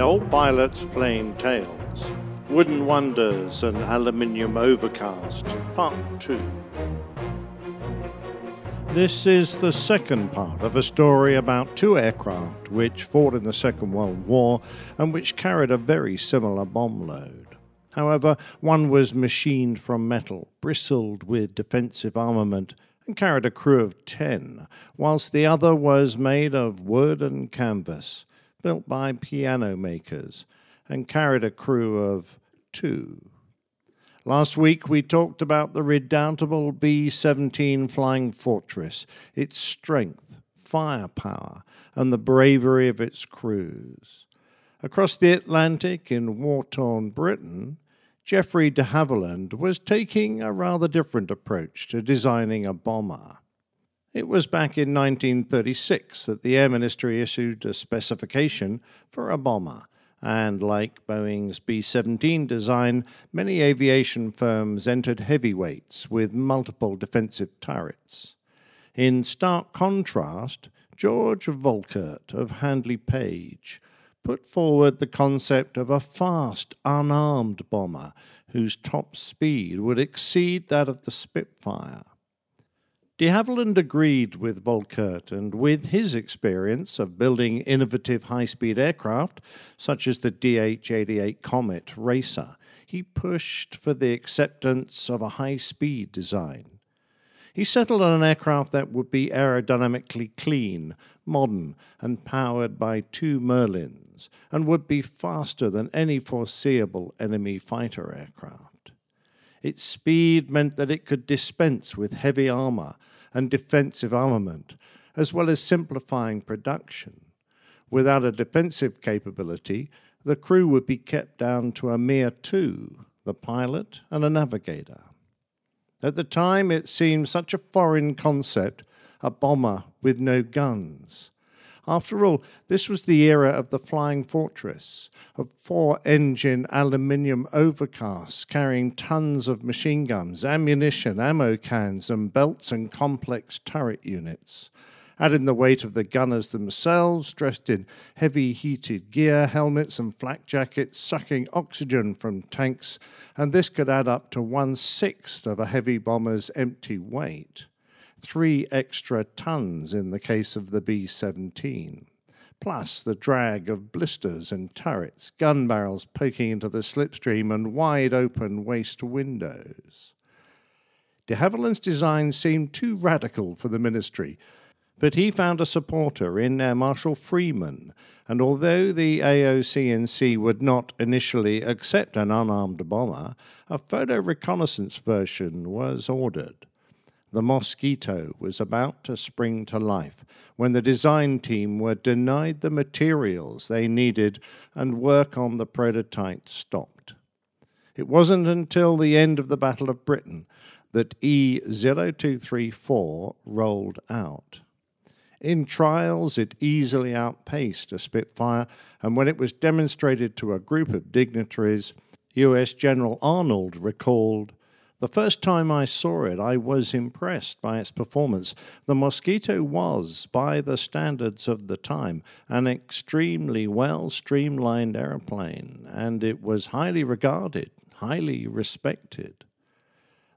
the old pilot's plain tales. Wooden Wonders and Aluminium Overcast, Part 2. This is the second part of a story about two aircraft which fought in the Second World War and which carried a very similar bomb load. However, one was machined from metal, bristled with defensive armament, and carried a crew of 10, whilst the other was made of wood and canvas, built by piano makers, and carried a crew of 2. Last week we talked about the redoubtable B-17 Flying Fortress, its strength, firepower, and the bravery of its crews. Across the Atlantic in war-torn Britain, Geoffrey de Havilland was taking a rather different approach to designing a bomber. It was back in 1936 that the Air Ministry issued a specification for a bomber, and like Boeing's B-17 design, many aviation firms entered heavyweights with multiple defensive turrets. In stark contrast, George Volkert of Handley Page put forward the concept of a fast, unarmed bomber whose top speed would exceed that of the Spitfire. De Havilland agreed with Volkert, and with his experience of building innovative high-speed aircraft, such as the DH-88 Comet Racer, he pushed for the acceptance of a high-speed design. He settled on an aircraft that would be aerodynamically clean, modern, and powered by 2 Merlins, and would be faster than any foreseeable enemy fighter aircraft. Its speed meant that it could dispense with heavy armour and defensive armament, as well as simplifying production. Without a defensive capability, the crew would be kept down to a mere 2, the pilot and a navigator. At the time, it seemed such a foreign concept, a bomber with no guns. After all, this was the era of the Flying Fortress, of 4-engine aluminium overcasts carrying tons of machine guns, ammunition, ammo cans and belts and complex turret units. Adding the weight of the gunners themselves, dressed in heavy heated gear, helmets and flak jackets, sucking oxygen from tanks, and this could add up to 1/6 of a heavy bomber's empty weight. 3 extra tons in the case of the B-17, plus the drag of blisters and turrets, gun barrels poking into the slipstream and wide-open waist windows. De Havilland's design seemed too radical for the Ministry, but he found a supporter in Air Marshal Freeman, and although the AOCNC would not initially accept an unarmed bomber, a photo reconnaissance version was ordered. The Mosquito was about to spring to life when the design team were denied the materials they needed and work on the prototype stopped. It wasn't until the end of the Battle of Britain that E-0234 rolled out. In trials, it easily outpaced a Spitfire, and when it was demonstrated to a group of dignitaries, US General Arnold recalled, "The first time I saw it, I was impressed by its performance. The Mosquito was, by the standards of the time, an extremely well-streamlined aeroplane, and it was highly regarded, highly respected."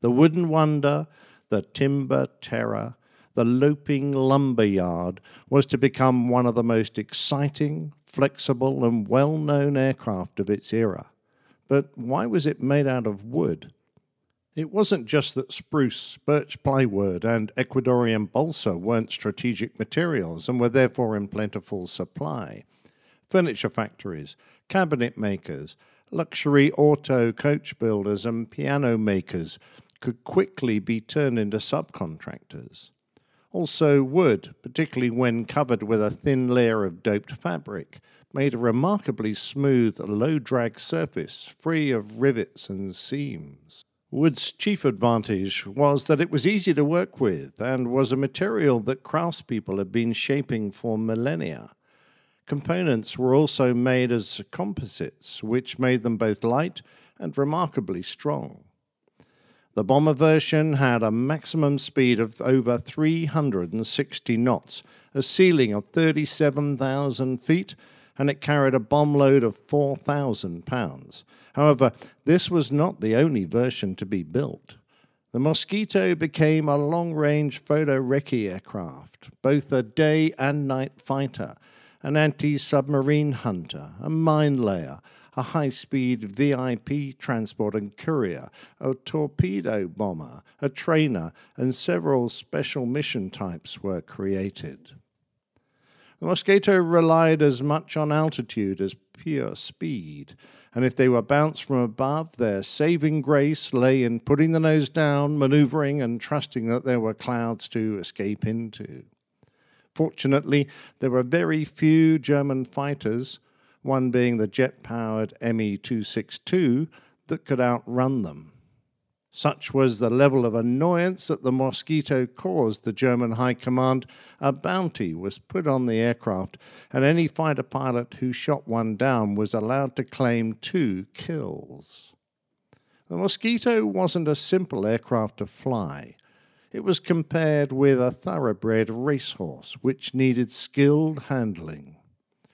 The Wooden Wonder, the Timber Terror, the loping lumberyard was to become one of the most exciting, flexible and well-known aircraft of its era. But why was it made out of wood? It wasn't just that spruce, birch plywood and Ecuadorian balsa weren't strategic materials and were therefore in plentiful supply. Furniture factories, cabinet makers, luxury auto coach builders and piano makers could quickly be turned into subcontractors. Also wood, particularly when covered with a thin layer of doped fabric, made a remarkably smooth, low-drag surface, free of rivets and seams. Wood's chief advantage was that it was easy to work with and was a material that craftspeople had been shaping for millennia. Components were also made as composites, which made them both light and remarkably strong. The bomber version had a maximum speed of over 360 knots, a ceiling of 37,000 feet, and it carried a bomb load of 4,000 pounds. However, this was not the only version to be built. The Mosquito became a long-range photo-recce aircraft, both a day and night fighter, an anti-submarine hunter, a mine layer, a high-speed VIP transport and courier, a torpedo bomber, a trainer, and several special mission types were created. The Mosquito relied as much on altitude as pure speed, and if they were bounced from above, their saving grace lay in putting the nose down, manoeuvring, and trusting that there were clouds to escape into. Fortunately, there were very few German fighters, one being the jet-powered ME 262, that could outrun them. Such was the level of annoyance that the Mosquito caused the German High Command, a bounty was put on the aircraft, and any fighter pilot who shot one down was allowed to claim 2 kills. The Mosquito wasn't a simple aircraft to fly. It was compared with a thoroughbred racehorse, which needed skilled handling.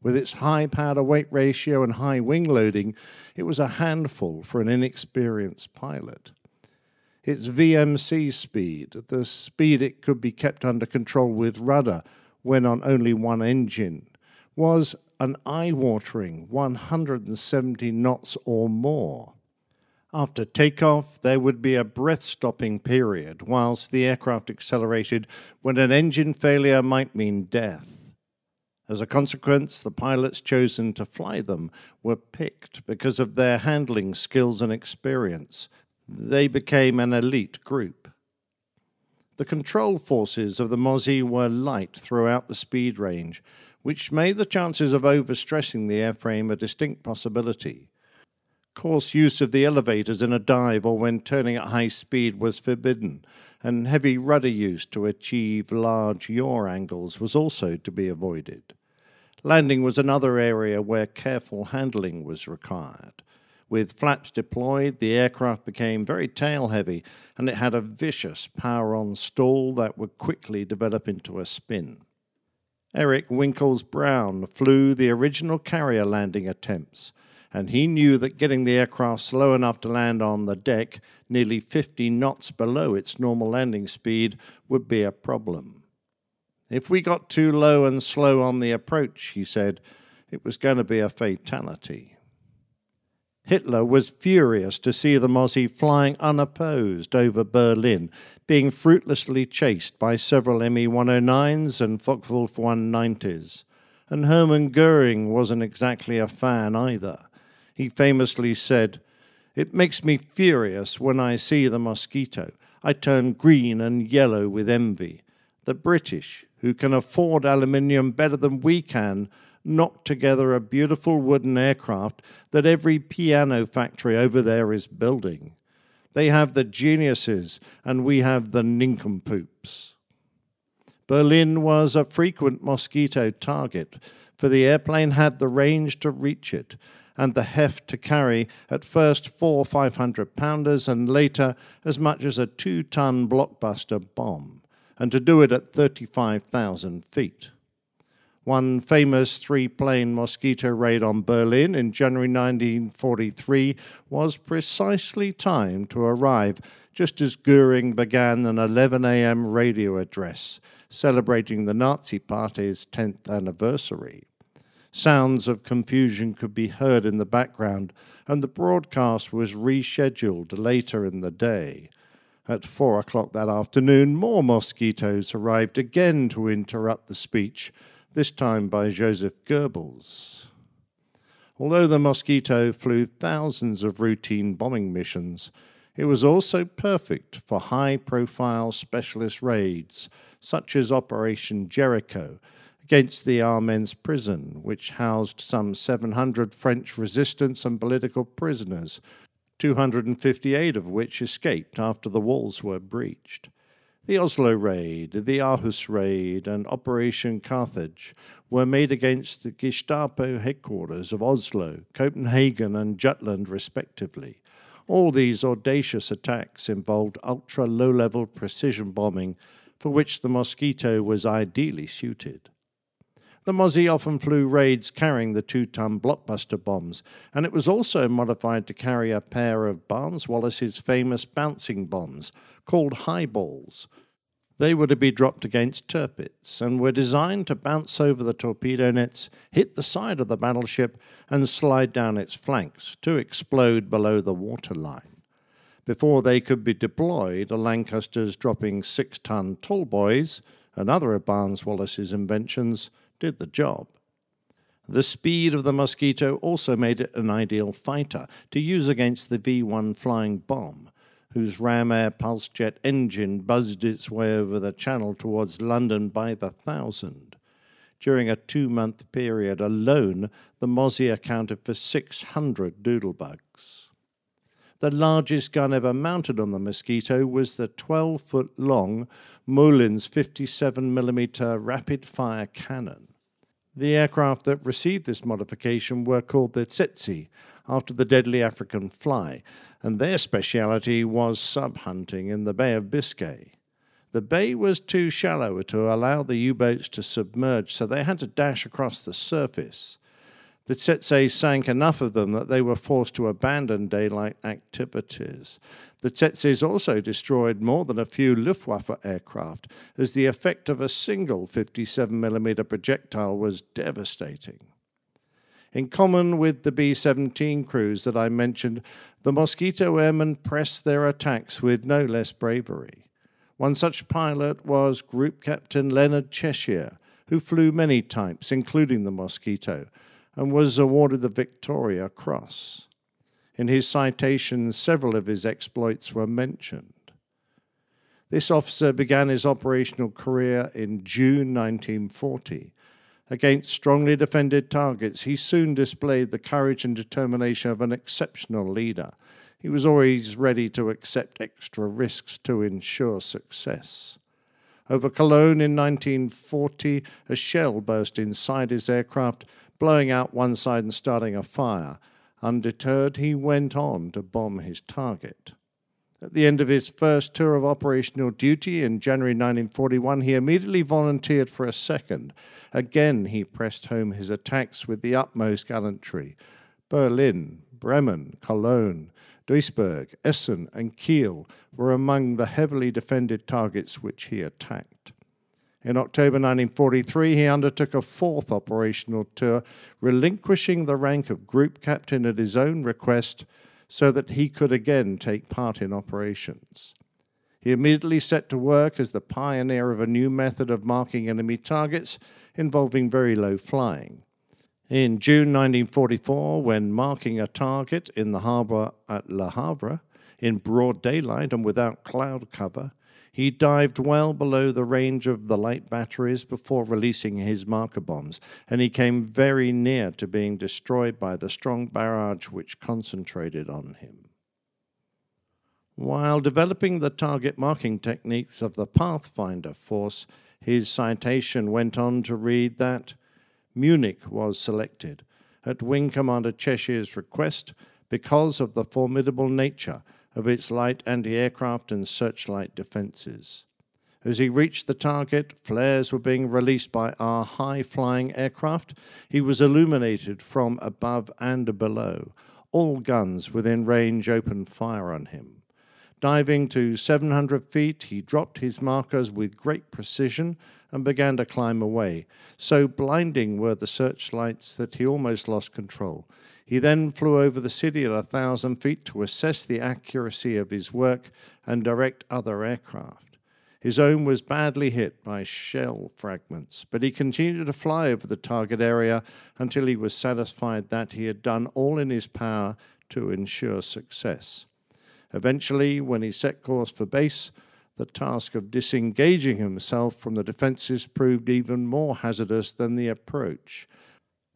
With its high power-to-weight ratio and high wing loading, it was a handful for an inexperienced pilot. Its VMC speed, the speed it could be kept under control with rudder when on only one engine, was an eye-watering 170 knots or more. After takeoff, there would be a breath-stopping period whilst the aircraft accelerated, when an engine failure might mean death. As a consequence, the pilots chosen to fly them were picked because of their handling skills and experience. They became an elite group. The control forces of the Mosquito were light throughout the speed range, which made the chances of overstressing the airframe a distinct possibility. Coarse use of the elevators in a dive or when turning at high speed was forbidden, and heavy rudder use to achieve large yaw angles was also to be avoided. Landing was another area where careful handling was required. With flaps deployed, the aircraft became very tail-heavy, and it had a vicious power-on stall that would quickly develop into a spin. Eric Winkles Brown flew the original carrier landing attempts, and he knew that getting the aircraft slow enough to land on the deck, nearly 50 knots below its normal landing speed, would be a problem. "If we got too low and slow on the approach," he said, "it was going to be a fatality." Hitler was furious to see the Mosquito flying unopposed over Berlin, being fruitlessly chased by several ME 109s and Focke-Wulf 190s. And Hermann Goering wasn't exactly a fan either. He famously said, "It makes me furious when I see the Mosquito. I turn green and yellow with envy. The British, who can afford aluminium better than we can, knocked together a beautiful wooden aircraft that every piano factory over there is building. They have the geniuses, and we have the nincompoops." Berlin was a frequent Mosquito target, for the airplane had the range to reach it, and the heft to carry at first 4 500-pounders and later as much as a 2-ton blockbuster bomb, and to do it at 35,000 feet. One famous 3-plane Mosquito raid on Berlin in January 1943 was precisely timed to arrive just as Goering began an 11 a.m. radio address celebrating the Nazi Party's 10th anniversary. Sounds of confusion could be heard in the background, and the broadcast was rescheduled later in the day. At 4 o'clock that afternoon, more Mosquitoes arrived again to interrupt the speech, this time by Joseph Goebbels. Although the Mosquito flew thousands of routine bombing missions, it was also perfect for high-profile specialist raids, such as Operation Jericho, against the Amiens prison, which housed some 700 French resistance and political prisoners, 258 of which escaped after the walls were breached. The Oslo Raid, the Aarhus Raid, and Operation Carthage were made against the Gestapo headquarters of Oslo, Copenhagen, and Jutland, respectively. All these audacious attacks involved ultra-low-level precision bombing, for which the Mosquito was ideally suited. The Mossie often flew raids carrying the 2-ton blockbuster bombs, and it was also modified to carry a pair of Barnes-Wallace's famous bouncing bombs, called highballs. They were to be dropped against Tirpitz, and were designed to bounce over the torpedo nets, hit the side of the battleship, and slide down its flanks to explode below the waterline. Before they could be deployed, a Lancaster's dropping 6-ton tallboys, another of Barnes-Wallace's inventions, did the job. The speed of the Mosquito also made it an ideal fighter to use against the V-1 flying bomb, whose ram-air pulse-jet engine buzzed its way over the channel towards London by the thousand. During a 2-month period alone, the Mossie accounted for 600 doodlebugs. The largest gun ever mounted on the Mosquito was the 12-foot-long Merlin's 57mm rapid-fire cannon. The aircraft that received this modification were called the Tsetse, after the deadly African fly, and their speciality was sub-hunting in the Bay of Biscay. The bay was too shallow to allow the U-boats to submerge, so they had to dash across the surface. The Tsetse sank enough of them that they were forced to abandon daylight activities. The Tsetses also destroyed more than a few Luftwaffe aircraft, as the effect of a single 57mm projectile was devastating. In common with the B-17 crews that I mentioned, the Mosquito airmen pressed their attacks with no less bravery. One such pilot was Group Captain Leonard Cheshire, who flew many types, including the Mosquito, and was awarded the Victoria Cross. In his citation, several of his exploits were mentioned. This officer began his operational career in June 1940. Against strongly defended targets, he soon displayed the courage and determination of an exceptional leader. He was always ready to accept extra risks to ensure success. Over Cologne in 1940, a shell burst inside his aircraft, blowing out one side and starting a fire. Undeterred, he went on to bomb his target. At the end of his first tour of operational duty in January 1941, he immediately volunteered for a second. Again, he pressed home his attacks with the utmost gallantry. Berlin, Bremen, Cologne, Duisburg, Essen, and Kiel were among the heavily defended targets which he attacked. In October 1943, he undertook a fourth operational tour, relinquishing the rank of group captain at his own request so that he could again take part in operations. He immediately set to work as the pioneer of a new method of marking enemy targets involving very low flying. In June 1944, when marking a target in the harbour at Le Havre, in broad daylight and without cloud cover, he dived well below the range of the light batteries before releasing his marker bombs, and he came very near to being destroyed by the strong barrage which concentrated on him. While developing the target marking techniques of the Pathfinder force, his citation went on to read that Munich was selected, at Wing Commander Cheshire's request, because of the formidable nature of its light anti-aircraft and searchlight defences. As he reached the target, flares were being released by our high-flying aircraft. He was illuminated from above and below. All guns within range opened fire on him. Diving to 700 feet, he dropped his markers with great precision and began to climb away. So blinding were the searchlights that he almost lost control. He then flew over the city at 1,000 feet to assess the accuracy of his work and direct other aircraft. His own was badly hit by shell fragments, but he continued to fly over the target area until he was satisfied that he had done all in his power to ensure success. Eventually, when he set course for base, the task of disengaging himself from the defences proved even more hazardous than the approach.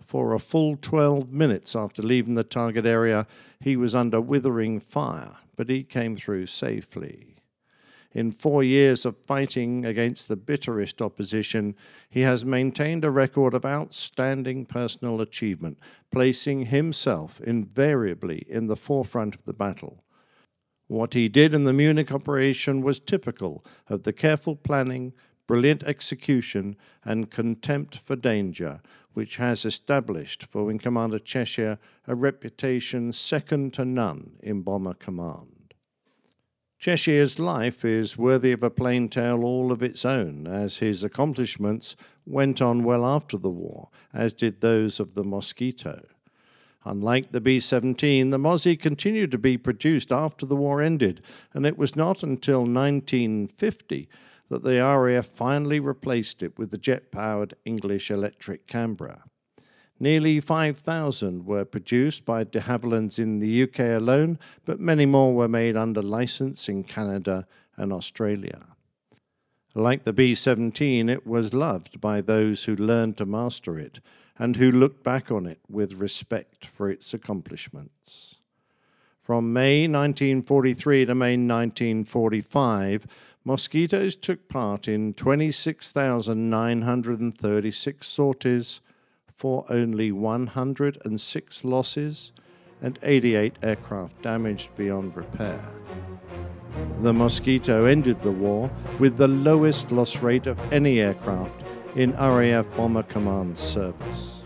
For a full 12 minutes after leaving the target area, he was under withering fire, but he came through safely. In 4 years of fighting against the bitterest opposition, he has maintained a record of outstanding personal achievement, placing himself invariably in the forefront of the battle. What he did in the Munich operation was typical of the careful planning, brilliant execution and contempt for danger, which has established for Wing Commander Cheshire a reputation second to none in Bomber Command. Cheshire's life is worthy of a plain tale all of its own, as his accomplishments went on well after the war, as did those of the Mosquito. Unlike the B-17, the Mozzie continued to be produced after the war ended, and it was not until 1950 that the RAF finally replaced it with the jet-powered English Electric Canberra. Nearly 5,000 were produced by de Havilland's in the UK alone, but many more were made under licence in Canada and Australia. Like the B-17, it was loved by those who learned to master it, and who looked back on it with respect for its accomplishments. From May 1943 to May 1945, Mosquitoes took part in 26,936 sorties for only 106 losses and 88 aircraft damaged beyond repair. The Mosquito ended the war with the lowest loss rate of any aircraft in RAF Bomber Command service.